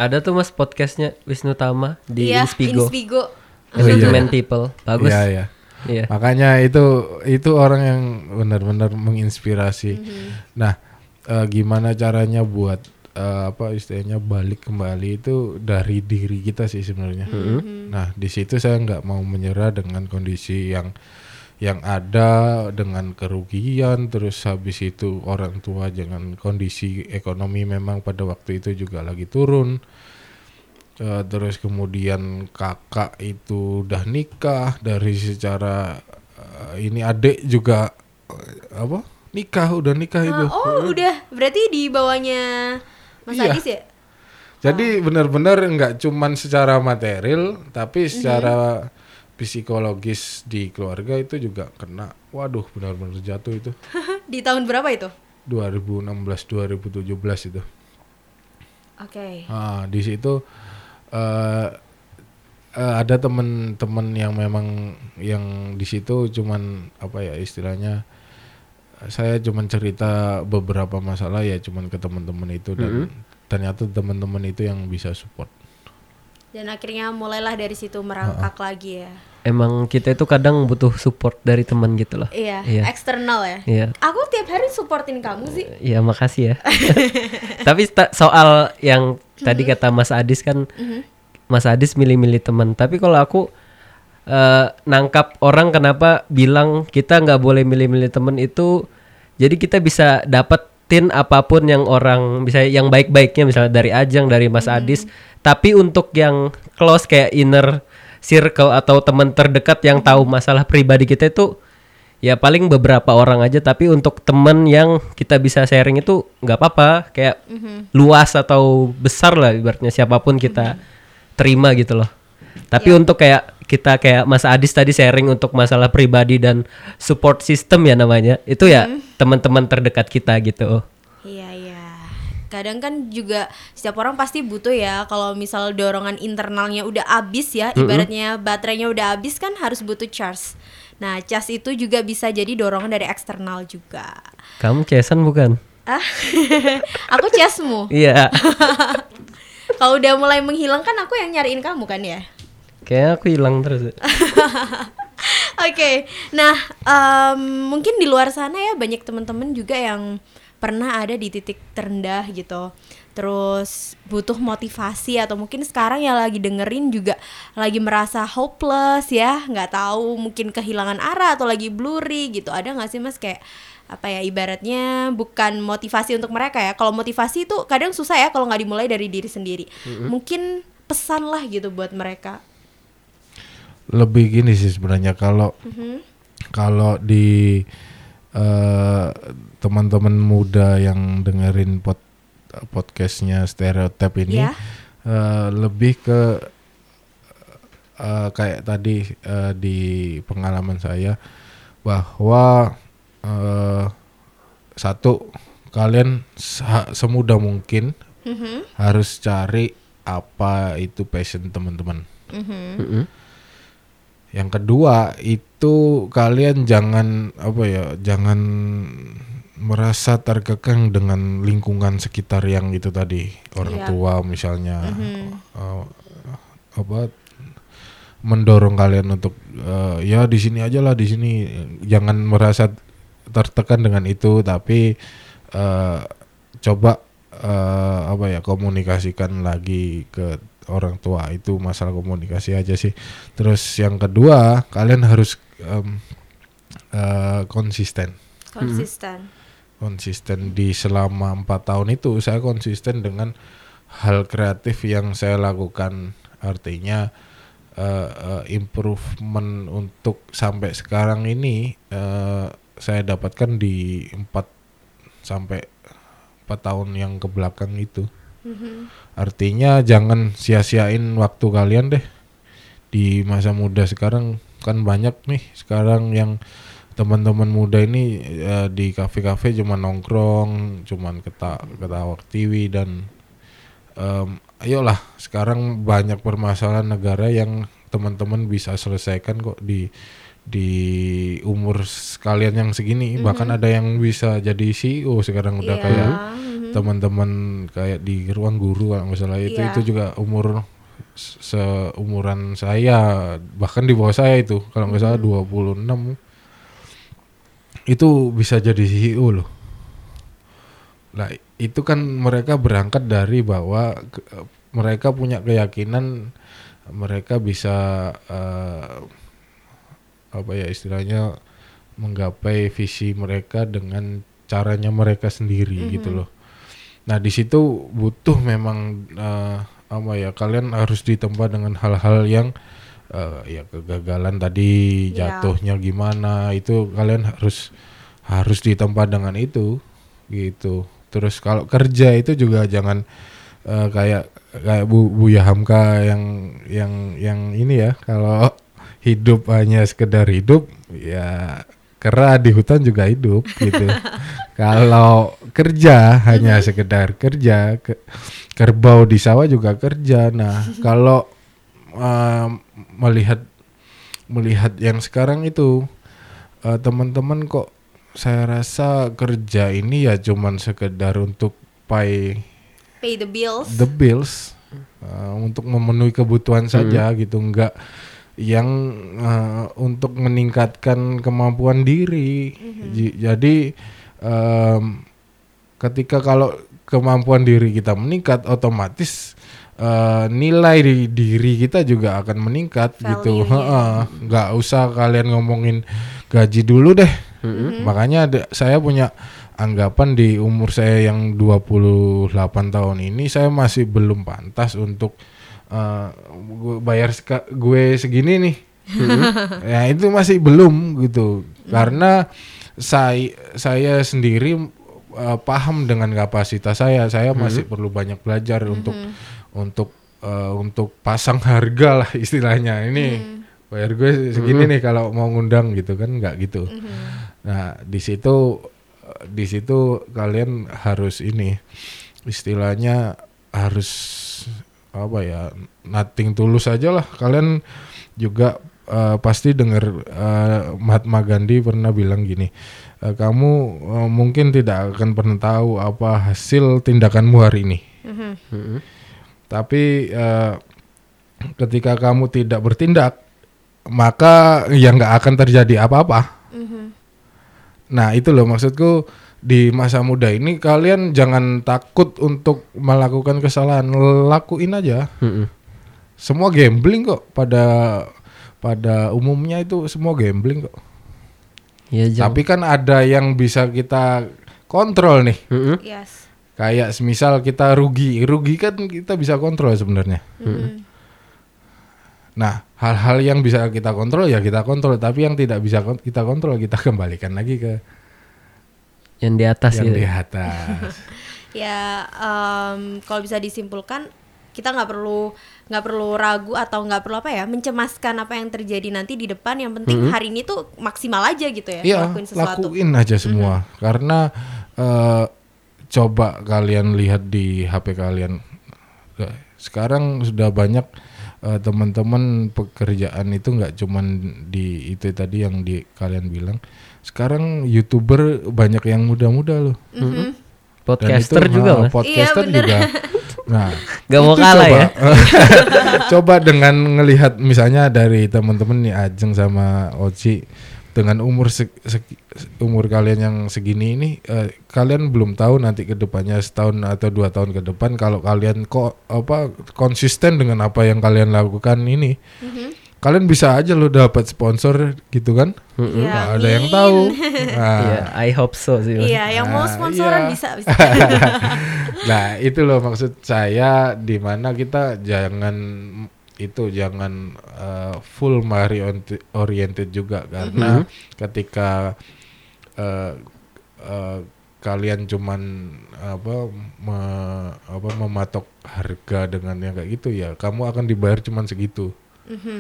Ada tuh mas podcastnya Wisnutama di ya, Inspigo, Inspigo. Management oh, iya. People bagus ya, ya. Ya. Makanya itu itu orang yang benar-benar menginspirasi. Mm-hmm. Nah uh, gimana caranya buat uh, apa istilahnya balik kembali itu dari diri kita sih sebenarnya. Mm-hmm. Nah di situ saya nggak mau menyerah dengan kondisi yang yang ada dengan kerugian, terus habis itu orang tua dengan kondisi ekonomi memang pada waktu itu juga lagi turun, uh, terus kemudian kakak itu udah nikah dari secara uh, ini adik juga uh, apa nikah udah nikah itu. Oh hmm. udah berarti di bawahnya Mas iya. Adis ya? Jadi oh. benar-benar nggak cuman secara material, tapi secara mm-hmm. psikologis di keluarga itu juga kena. Waduh, benar-benar jatuh itu. Di tahun berapa itu? dua ribu enam belas dua ribu tujuh belas itu. Oke. Okay. Nah, di situ uh, uh, ada teman-teman yang memang yang di situ cuman apa ya istilahnya, saya cuman cerita beberapa masalah ya cuman ke teman-teman itu, dan mm-hmm. ternyata teman-teman itu yang bisa support. Dan akhirnya mulailah dari situ merangkak uh-uh. lagi ya. Emang kita itu kadang butuh support dari teman gitu loh. Iya, iya, eksternal ya. Iya. Aku tiap hari supportin kamu sih. Iya, makasih ya. Tapi soal yang mm-hmm. tadi kata Mas Adis kan, mm-hmm. Mas Adis milih-milih teman. Tapi kalau aku uh, nangkap orang kenapa bilang kita nggak boleh milih-milih teman itu, jadi kita bisa dapetin apapun yang orang, misalnya yang baik-baiknya misalnya dari Ajeng, dari Mas mm-hmm. Adis. Tapi untuk yang close kayak inner circle atau teman terdekat yang tahu masalah pribadi kita itu ya paling beberapa orang aja. Tapi untuk teman yang kita bisa sharing itu nggak apa-apa, kayak mm-hmm. luas atau besar lah ibaratnya, siapapun kita mm-hmm. terima gitu loh. Tapi yeah. untuk kayak kita kayak Mas Adis tadi sharing untuk masalah pribadi dan support system ya namanya, itu ya mm-hmm. teman-teman terdekat kita gitu. Iya yeah, iya yeah. Kadang kan juga setiap orang pasti butuh ya, kalau misal dorongan internalnya udah abis ya, ibaratnya baterainya udah abis kan harus butuh charge. Nah, charge itu juga bisa jadi dorongan dari eksternal juga. Kamu cesan bukan? Ah, aku casmu. Iya. Kalau udah mulai menghilang kan aku yang nyariin kamu kan ya? Kayaknya aku hilang terus. Oke, okay. Nah um, mungkin di luar sana ya banyak teman-teman juga yang pernah ada di titik terendah gitu, terus butuh motivasi, atau mungkin sekarang yang lagi dengerin juga lagi merasa hopeless ya, nggak tahu mungkin kehilangan arah atau lagi blurry gitu. Ada nggak sih Mas kayak apa ya, ibaratnya bukan motivasi untuk mereka ya, kalau motivasi itu kadang susah ya kalau nggak dimulai dari diri sendiri. Mm-hmm. Mungkin pesan lah gitu buat mereka. Lebih gini sih sebenarnya, kalau mm-hmm. kalau di Uh, teman-teman muda yang dengerin pod, podcastnya Stereotype ini yeah. uh, lebih ke uh, kayak tadi uh, di pengalaman saya bahwa uh, satu, kalian se- semudah mungkin mm-hmm. harus cari apa itu passion teman-teman. Mm-hmm. Mm-hmm. Yang kedua itu kalian jangan apa ya, jangan merasa terkekang dengan lingkungan sekitar yang itu tadi, orang yeah. tua misalnya mm-hmm. uh, apa mendorong kalian untuk uh, ya di sini aja lah, di sini. Jangan merasa tertekan dengan itu, tapi uh, coba uh, apa ya, komunikasikan lagi ke orang tua. Itu masalah komunikasi aja sih. Terus yang kedua, kalian harus um, uh, konsisten. Konsisten. Hmm. Konsisten di selama empat tahun itu saya konsisten dengan hal kreatif yang saya lakukan. Artinya uh, uh, improvement untuk sampai sekarang ini uh, saya dapatkan di empat sampai empat tahun yang kebelakang itu. Mm-hmm. Artinya jangan sia-siain waktu kalian deh di masa muda sekarang. Kan banyak nih sekarang yang teman-teman muda ini uh, di kafe-kafe cuma nongkrong, cuma ketawa T V dan um, ayolah, sekarang banyak permasalahan negara yang teman-teman bisa selesaikan kok di di umur kalian yang segini. Mm-hmm. Bahkan ada yang bisa jadi C E O sekarang udah yeah. kayak teman-teman kayak di ruang guru kalau nggak salah itu yeah. itu juga umur seumuran saya, bahkan di bawah saya itu kalau nggak salah dua puluh enam itu bisa jadi C E O loh. Nah itu kan mereka berangkat dari bahwa ke, mereka punya keyakinan mereka bisa uh, apa ya istilahnya menggapai visi mereka dengan caranya mereka sendiri mm-hmm. gitu loh. Nah di situ butuh memang uh, apa ya, kalian harus ditempa dengan hal-hal yang uh, ya kegagalan tadi, jatuhnya yeah. gimana, itu kalian harus harus ditempa dengan itu gitu. Terus kalau kerja itu juga jangan uh, kayak kayak Bu Buya Hamka yang yang yang ini ya, kalau hidup hanya sekedar hidup ya kera di hutan juga hidup gitu. Kalau kerja hanya sekedar kerja, ke, kerbau di sawah juga kerja. Nah, kalau uh, melihat melihat yang sekarang itu uh, teman-teman kok saya rasa kerja ini ya cuman sekedar untuk pay pay the bills. The bills. uh, untuk memenuhi kebutuhan hmm. saja gitu, enggak yang uh, untuk meningkatkan kemampuan diri. Hmm. Jadi um, ketika kalau kemampuan diri kita meningkat, otomatis Uh, nilai di diri kita juga akan meningkat. Value, gitu. Ya. Nggak usah kalian ngomongin gaji dulu deh. Mm-hmm. Makanya ada, saya punya anggapan di umur saya yang dua puluh delapan tahun ini saya masih belum pantas untuk uh, gue bayar ska, gue segini nih. Mm-hmm. Ya itu masih belum gitu. Mm. Karena saya saya sendiri uh, paham dengan kapasitas saya. Saya mm-hmm. masih perlu banyak belajar mm-hmm. untuk untuk uh, untuk pasang harga lah istilahnya ini mm. bayar gue segini mm. nih kalau mau ngundang gitu kan, nggak gitu. Mm-hmm. Nah di situ di situ kalian harus ini istilahnya harus apa ya, nothing tulus aja lah. Kalian juga uh, pasti dengar uh, Mahatma Gandhi pernah bilang gini, uh, kamu uh, mungkin tidak akan pernah tahu apa hasil tindakanmu hari ini. Mm-hmm. Mm-hmm. Tapi uh, ketika kamu tidak bertindak, maka ya nggak akan terjadi apa-apa. Mm-hmm. Nah itu loh maksudku, di masa muda ini kalian jangan takut untuk melakukan kesalahan, lakuin aja. Mm-hmm. Semua gambling kok, pada pada umumnya itu semua gambling kok. Ya, tapi kan ada yang bisa kita kontrol nih. Mm-hmm. Yes. Kayak semisal kita rugi, rugi kan kita bisa kontrol sebenarnya. Mm. Nah, hal-hal yang bisa kita kontrol ya kita kontrol, tapi yang tidak bisa kita kontrol kita kembalikan lagi ke yang di atas. Yang gitu. Di atas. Ya, um, kalau bisa disimpulkan, kita nggak perlu nggak perlu ragu atau nggak perlu apa ya, mencemaskan apa yang terjadi nanti di depan. Yang penting mm-hmm. hari ini tuh maksimal aja gitu ya, ya lakuin sesuatu. Lakuin aja semua, mm-hmm. karena uh, coba kalian lihat di H P kalian. Sekarang sudah banyak uh, teman-teman pekerjaan itu nggak cuman di itu tadi yang di kalian bilang. Sekarang YouTuber banyak yang muda-muda loh. Mm-hmm. Podcaster itu, juga uh, podcaster iya, juga. Nah, nggak mau kalah coba, ya. Coba dengan ngelihat misalnya dari teman-teman nih Ajeng sama Ozi. Dengan umur se- se- umur kalian yang segini ini, eh, kalian belum tahu nanti ke depannya setahun atau dua tahun ke depan kalau kalian kok apa konsisten dengan apa yang kalian lakukan ini, mm-hmm. kalian bisa aja lo dapat sponsor gitu kan? Mm-hmm. Ya, nah, ada yang tahu. Nah, yeah, I hope so sih. Iya, yang nah, mau sponsoran yeah. bisa. bisa. Nah itu loh maksud saya, di mana kita jangan itu jangan uh, full mari oriented juga, karena mm-hmm. ketika uh, uh, kalian cuman apa me, apa mematok harga dengan yang kayak gitu ya, kamu akan dibayar cuman segitu. Mm-hmm.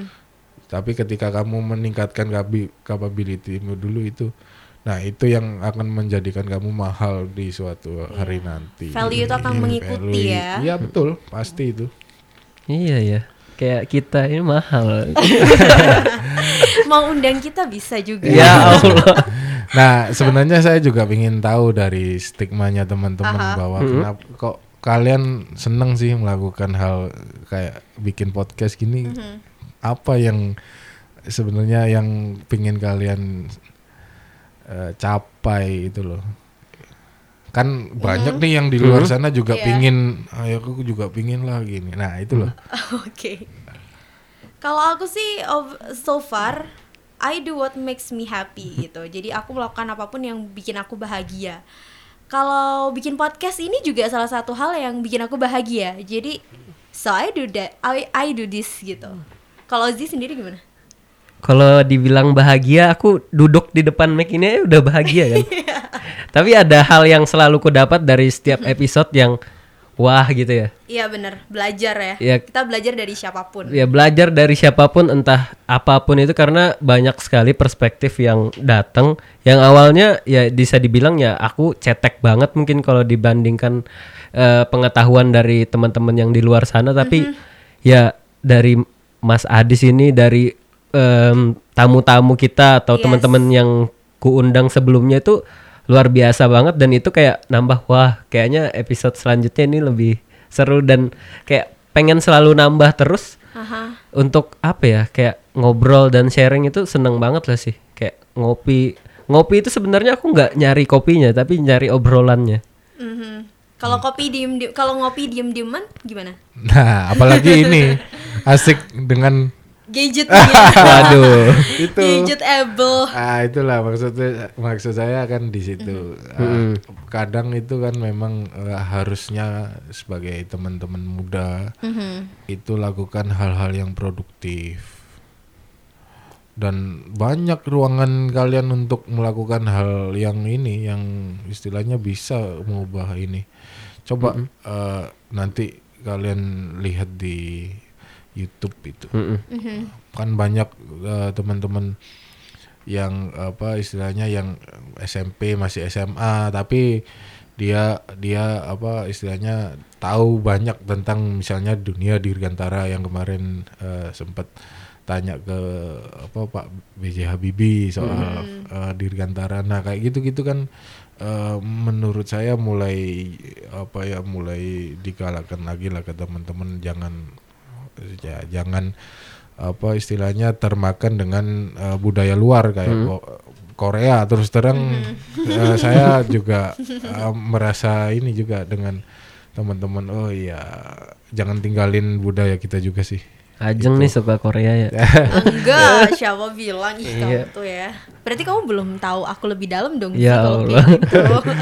Tapi ketika kamu meningkatkan capability-mu dulu itu, nah itu yang akan menjadikan kamu mahal di suatu yeah. hari nanti. Value itu akan yeah. mengikuti value. Ya. Iya betul, pasti itu. Iya ya. Kayak kita ini mahal. Mau undang kita bisa juga. Ya Allah. Nah sebenarnya saya juga ingin tahu dari stigmanya teman-teman uh-huh. bahwa hmm. kenapa kok kalian seneng sih melakukan hal kayak bikin podcast gini. Uh-huh. Apa yang sebenarnya yang pingin kalian uh, capai itu loh. Kan banyak mm-hmm. nih yang di luar sana juga yeah. pingin, ayo aku juga pingin lah gini. Nah itu loh. Oke. Okay. Kalau aku sih so far I do what makes me happy gitu. Jadi aku melakukan apapun yang bikin aku bahagia. Kalau bikin podcast ini juga salah satu hal yang bikin aku bahagia. Jadi so I do that, I I do this gitu. Kalau Ozi sendiri gimana? Kalau dibilang bahagia, aku duduk di depan mic ini udah bahagia kan. Yeah. Tapi ada hal yang selalu ku dapat dari setiap episode yang wah gitu ya. Iya benar, belajar ya. ya. Kita belajar dari siapapun. Iya, belajar dari siapapun entah apapun itu, karena banyak sekali perspektif yang datang yang awalnya ya bisa dibilang ya aku cetek banget mungkin kalau dibandingkan uh, pengetahuan dari teman-teman yang di luar sana, tapi mm-hmm. ya dari Mas Adis ini, dari Um, tamu-tamu kita atau yes. teman-teman yang kuundang sebelumnya itu luar biasa banget, dan itu kayak nambah wah kayaknya episode selanjutnya ini lebih seru dan kayak pengen selalu nambah terus. Aha. Untuk apa ya, kayak ngobrol dan sharing itu seneng banget lah sih. Kayak ngopi. Ngopi itu sebenarnya aku gak nyari kopinya, tapi nyari obrolannya. Mm-hmm. Kalau kopi diem, diem kalau ngopi diem-dieman gimana? Nah apalagi ini asik dengan gadgetnya. Waduh itu. Gadgetable. Ah itulah maksudnya, maksud saya kan di situ. Mm-hmm. Ah, kadang itu kan memang ah, harusnya sebagai teman-teman muda, mm-hmm, itu lakukan hal-hal yang produktif. Dan banyak ruangan kalian untuk melakukan hal yang ini, yang istilahnya bisa mengubah ini. Coba mm-hmm, uh, nanti kalian lihat di YouTube itu, mm-hmm, kan banyak uh, teman-teman yang apa istilahnya yang S M P masih S M A tapi dia dia apa istilahnya tahu banyak tentang misalnya dunia dirgantara yang kemarin uh, sempat tanya ke apa Pak B J Habibie soal hmm. uh, dirgantara. Nah kayak gitu-gitu kan uh, menurut saya mulai apa ya mulai digalakkan lagi lah ke teman-teman, jangan ya, jangan apa istilahnya termakan dengan uh, budaya luar kayak hmm. ko- Korea terus terang. hmm. Uh, saya juga uh, merasa ini juga dengan teman-teman, oh iya jangan tinggalin budaya kita juga sih. Ajeng nih suka Korea ya? Enggak, siapa bilang ih kamu iya. tuh ya. Berarti kamu belum tahu aku lebih dalam dong. Ya kalau gitu.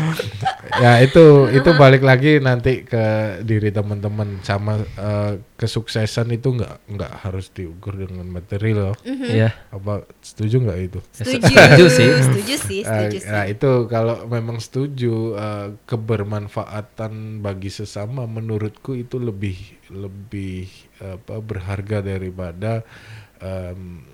Ya itu itu balik lagi nanti ke diri teman-teman sama uh, kesuksesan itu nggak nggak harus diukur dengan materi loh. Iya. Mm-hmm. Apa setuju nggak itu? Setuju. Setuju sih. Setuju sih. Setuju sih. Nah itu kalau memang setuju uh, kebermanfaatan bagi sesama menurutku itu lebih lebih apa berharga daripada um,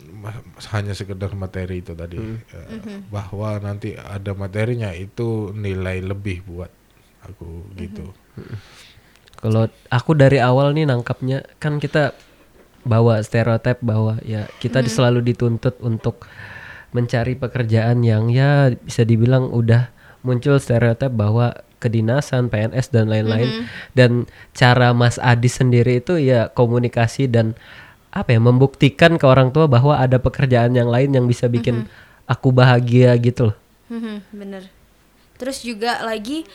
hanya sekedar materi itu tadi. hmm. Uh, mm-hmm. Bahwa nanti ada materinya itu nilai lebih buat aku gitu. Mm-hmm. Kalau aku dari awal nih nangkapnya kan kita bawa stereotip bahwa ya kita mm-hmm. selalu dituntut untuk mencari pekerjaan yang ya bisa dibilang udah muncul stereotip bahwa kedinasan, P N S dan lain-lain. Mm-hmm. Dan cara Mas Adis sendiri itu ya komunikasi dan apa ya membuktikan ke orang tua bahwa ada pekerjaan yang lain yang bisa bikin mm-hmm. aku bahagia gitu loh. Mm-hmm, bener. Terus juga lagi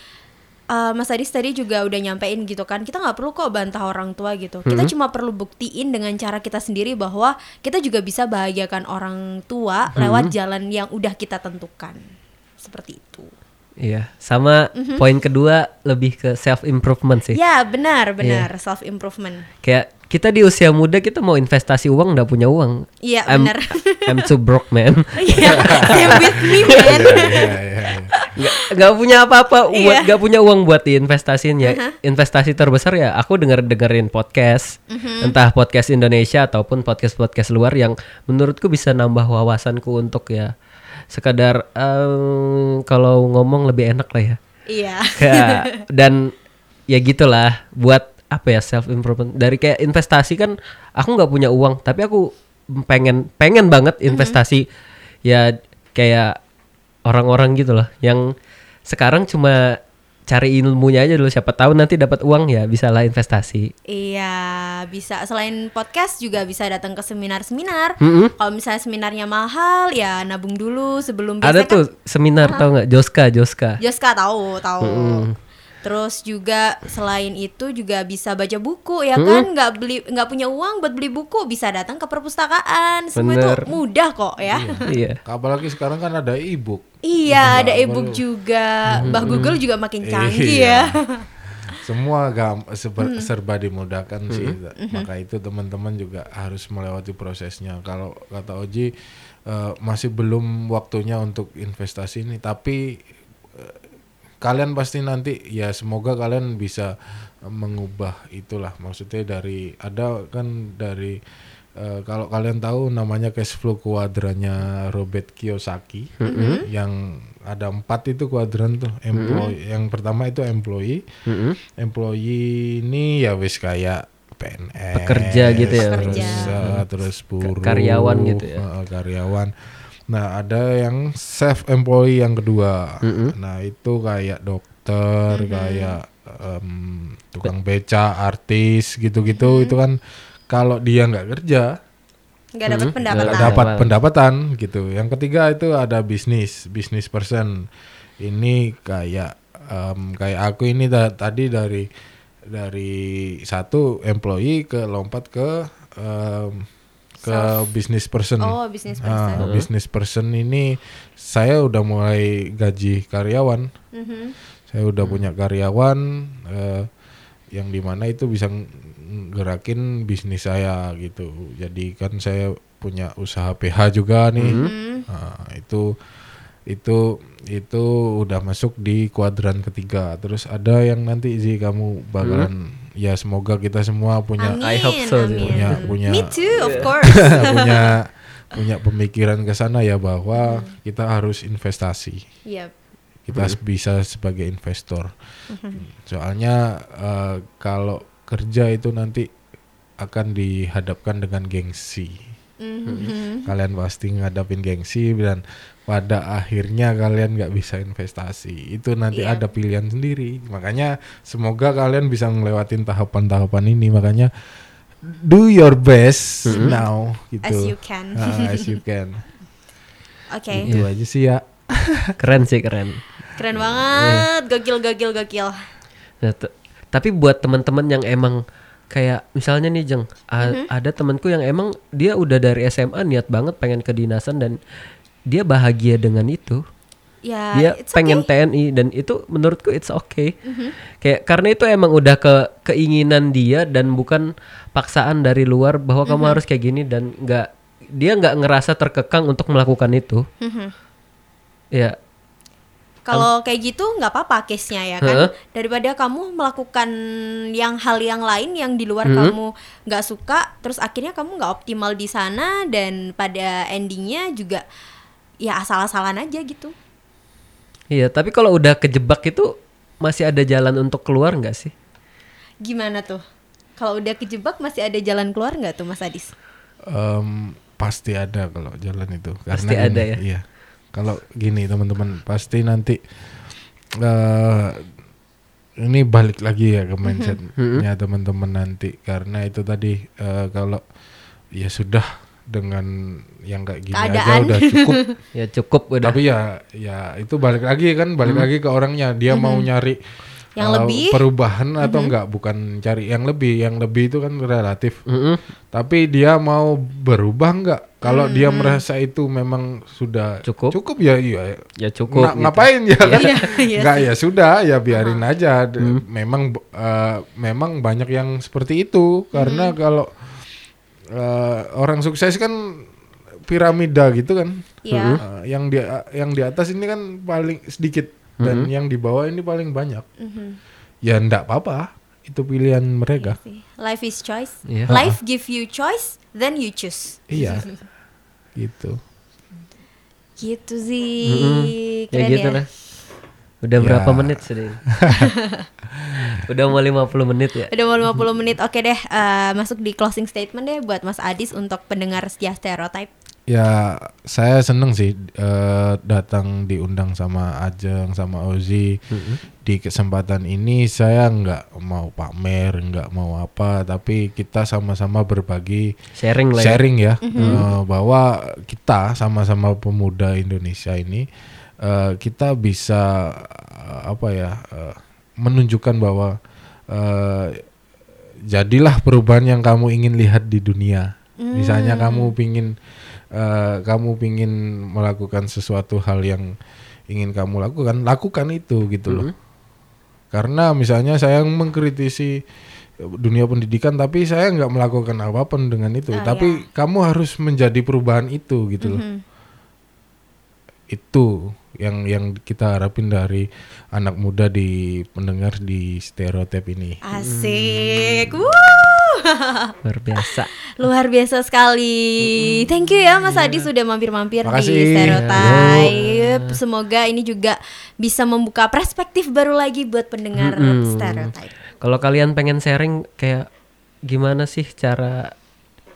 uh, Mas Adis tadi juga udah nyampein gitu kan, kita gak perlu kok bantah orang tua gitu. Mm-hmm. Kita cuma perlu buktiin dengan cara kita sendiri bahwa kita juga bisa bahagiakan orang tua mm-hmm. lewat jalan yang udah kita tentukan. Seperti itu. Iya, sama mm-hmm. poin kedua lebih ke self improvement sih. Ya benar, benar, yeah. self improvement. Kayak kita di usia muda kita mau investasi uang nggak punya uang. Iya benar. I'm too broke man. Iya, same with me man. Nggak punya apa-apa, nggak yeah. punya uang buat diinvestasiin ya. Uh-huh. Investasi terbesar ya aku denger dengerin podcast, uh-huh. entah podcast Indonesia ataupun podcast podcast luar yang menurutku bisa nambah wawasanku untuk ya. Sekadar um, kalau ngomong lebih enak lah ya. Iya. Ya, dan ya gitulah buat apa ya self improvement. Dari kayak investasi kan aku nggak punya uang tapi aku pengen pengen banget investasi mm-hmm. ya kayak orang-orang gitu loh yang sekarang cuma cari ilmunya aja dulu, siapa tahu nanti dapat uang ya bisalah investasi. Iya bisa, selain podcast juga bisa datang ke seminar-seminar. Mm-hmm. Kalau misalnya seminarnya mahal ya nabung dulu sebelum. Ada tuh kan, seminar uh-huh. tau nggak? Joska, Joska. Joska tahu tahu. Mm-hmm. Terus juga selain itu juga bisa baca buku ya mm-hmm. kan, nggak beli nggak punya uang buat beli buku bisa datang ke perpustakaan. Semua bener. Itu mudah kok ya. Iya. Apalagi sekarang kan ada e-book. Iya, nah, ada e-book baru. Juga. Hmm. Bah Google juga makin canggih iya. ya. Semua gam- serba, hmm. serba dimudahkan hmm. sih. Hmm. Maka itu teman-teman juga harus melewati prosesnya. Kalau kata Oji uh, masih belum waktunya untuk investasi ini, tapi uh, kalian pasti nanti ya semoga kalian bisa mengubah itulah. Maksudnya dari ada kan dari Uh, kalau kalian tahu namanya cash flow kuadrannya Robert Kiyosaki mm-hmm. yang ada empat itu kuadran tuh employee mm-hmm. yang pertama itu employee mm-hmm. employee ini ya wis kayak P N S pekerja gitu ya terus, uh, terus buruh karyawan gitu ya uh, karyawan. Nah ada yang self employee yang kedua mm-hmm. nah itu kayak dokter mm-hmm. kayak um, tukang beca, artis gitu-gitu, hmm. itu kan kalau dia nggak kerja nggak dapat hmm. pendapatan. dapat pendapatan gitu. Yang ketiga itu ada bisnis, bisnis person. Ini kayak um, kayak aku ini da- tadi dari dari satu employee ke lompat ke um, ke Self. business person. Oh, business person. Nah, hmm. business person ini saya udah mulai gaji karyawan. Mm-hmm. Saya udah hmm. punya karyawan uh, yang dimana itu bisa gerakin bisnis saya gitu. Jadi kan saya punya usaha P H juga nih. Mm-hmm. Nah, itu itu itu udah masuk di kuadran ketiga. Terus ada yang nanti Izzy kamu bakalan hmm. ya semoga kita semua punya amin, I hope so punya amin. punya Me too, of course. punya punya pemikiran ke sana ya bahwa hmm. kita harus investasi. Yep. Kita hmm. bisa sebagai investor. Hmm. Soalnya uh, kalau kerja itu nanti akan dihadapkan dengan gengsi. Mm-hmm. Kalian pasti ngadapin gengsi dan pada akhirnya kalian gak bisa investasi. Itu nanti yeah. ada pilihan sendiri. Makanya semoga kalian bisa ngelewatin tahapan-tahapan ini. Makanya do your best mm-hmm. now gitu. As you can uh, As you can Oke okay. Itu yeah. aja sih ya. Keren sih keren Keren banget yeah. Gokil gokil gokil nah, t- Tapi buat teman-teman yang emang kayak misalnya nih Jeng, a- mm-hmm. ada temanku yang emang dia udah dari S M A niat banget pengen kedinasan dan dia bahagia dengan itu. Ya, dia pengen okay. T N I dan itu menurutku it's okay. Mm-hmm. Kayak karena itu emang udah ke keinginan dia dan bukan paksaan dari luar bahwa mm-hmm. kamu harus kayak gini dan nggak dia nggak ngerasa terkekang untuk melakukan itu. Mm-hmm. Ya. Kalau kayak gitu nggak apa-apa case-nya ya kan huh? Daripada kamu melakukan yang hal yang lain yang di luar hmm? kamu nggak suka terus akhirnya kamu nggak optimal di sana dan pada endingnya juga ya asal-asalan aja gitu. Iya tapi kalau udah kejebak itu masih ada jalan untuk keluar nggak sih? Gimana tuh? Kalau udah kejebak masih ada jalan keluar nggak tuh Mas Adis? Um, pasti ada kalau jalan itu. Karena pasti ada ini, ya. Iya. Kalau gini teman-teman pasti nanti uh, ini balik lagi ya ke mindsetnya teman-teman nanti karena itu tadi uh, kalau ya sudah dengan yang kayak gini keadaan aja udah cukup ya cukup udah tapi ya ya itu balik lagi kan balik hmm. lagi ke orangnya dia hmm. mau nyari yang uh, lebih perubahan atau mm-hmm. enggak bukan cari yang lebih yang lebih itu kan relatif mm-hmm. tapi dia mau berubah enggak kalau mm-hmm. dia merasa itu memang sudah cukup cukup ya iya ya cukup Nga, gitu. Ngapain ya kan enggak ya sudah ya biarin uh-huh. aja mm-hmm. memang uh, memang banyak yang seperti itu karena mm-hmm. kalau uh, orang sukses kan piramida gitu kan yeah. uh, yang di yang di atas ini kan paling sedikit dan mm-hmm. yang di bawah ini paling banyak mm-hmm. ya enggak apa-apa itu pilihan mereka. Life is choice yeah. Life give you choice then you choose iya gitu gitu sih mm-hmm. keren ya, gitu ya. Lah. Udah ya. Berapa menit sudah udah mau lima puluh menit ya udah mau lima puluh menit oke deh uh, masuk di closing statement deh buat Mas Adis untuk pendengar setia Stereotype. Ya saya seneng sih uh, datang diundang sama Ajeng sama Ozi mm-hmm. di kesempatan ini saya nggak mau pamer nggak mau apa tapi kita sama-sama berbagi sharing, sharing ya, ya mm-hmm. uh, bahwa kita sama-sama pemuda Indonesia ini uh, kita bisa uh, apa ya uh, menunjukkan bahwa uh, jadilah perubahan yang kamu ingin lihat di dunia mm. misalnya kamu pingin Uh, kamu ingin melakukan sesuatu hal yang ingin kamu lakukan, lakukan itu gitu loh. Mm-hmm. Karena misalnya saya mengkritisi dunia pendidikan, tapi saya nggak melakukan apapun dengan itu. Oh, tapi yeah. kamu harus menjadi perubahan itu gitu mm-hmm. loh. Itu yang yang kita harapin dari anak muda di pendengar di Stereotype ini. Asik. Hmm. Wuh. Luar biasa. Luar biasa sekali. Thank you ya Mas yeah. Adi sudah mampir-mampir Makasih. Di Stereotype. Yo. Semoga ini juga bisa membuka perspektif baru lagi buat pendengar mm-hmm. Stereotype. Kalau kalian pengen sharing kayak gimana sih cara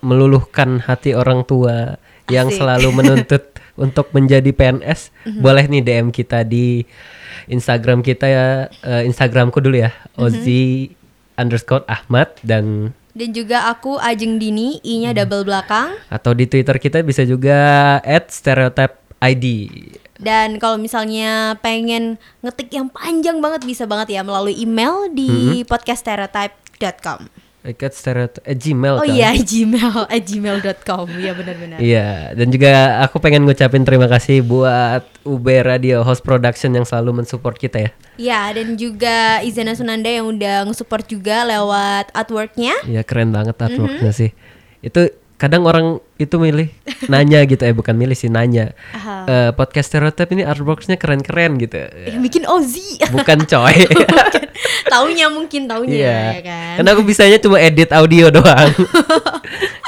meluluhkan hati orang tua Asik. Yang selalu menuntut untuk menjadi P N S, mm-hmm. boleh nih D M kita di Instagram kita ya, uh, Instagramku dulu ya, mm-hmm. Ozi underscore Ahmad, dan dan juga aku Ajeng Dini, i-nya double belakang. Atau di Twitter kita bisa juga at stereotype I D. Dan kalau misalnya pengen ngetik yang panjang banget, bisa banget ya melalui email di mm-hmm. podcast stereotype dot com. At stereotype at gmail. Oh iya, gmail at gmail dot com. Iya benar-benar. Iya, dan juga aku pengen ngucapin terima kasih buat U B Radio Host Production yang selalu mensupport kita ya. Iya, dan juga Izana Sunanda yang udah nge-support juga lewat artworknya. Iya, keren banget artworknya mm-hmm. sih. Itu kadang orang itu milih nanya gitu eh bukan milih sih nanya uh, podcast Stereotype ini artworksnya keren-keren gitu ya. Bikin Ozi bukan coy. Bukan. Taunya mungkin taunya yeah. ya kan. Karena aku bisanya cuma edit audio doang.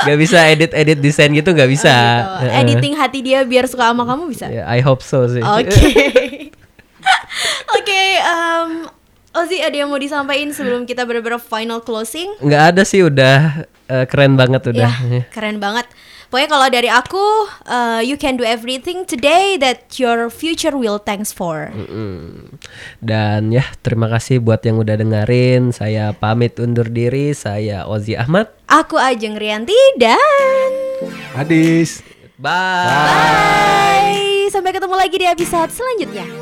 Gak bisa edit-edit desain gitu, gak bisa. Oh, gitu. Editing hati dia biar suka sama kamu bisa. Yeah, I hope so sih. Oke. Okay. Oke, okay, um, Ozi ada yang mau disampaikan sebelum kita bener-bener final closing? Gak ada sih, udah uh, keren banget udah. Yeah, keren banget. Pokoknya kalau dari aku, uh, you can do everything today that your future will thanks for. Mm-hmm. Dan ya, terima kasih buat yang udah dengerin. Saya pamit undur diri. Saya Ozi Ahmad. Aku Ajeng Rianti dan Adis. Bye. Bye. Bye. Sampai ketemu lagi di episode selanjutnya.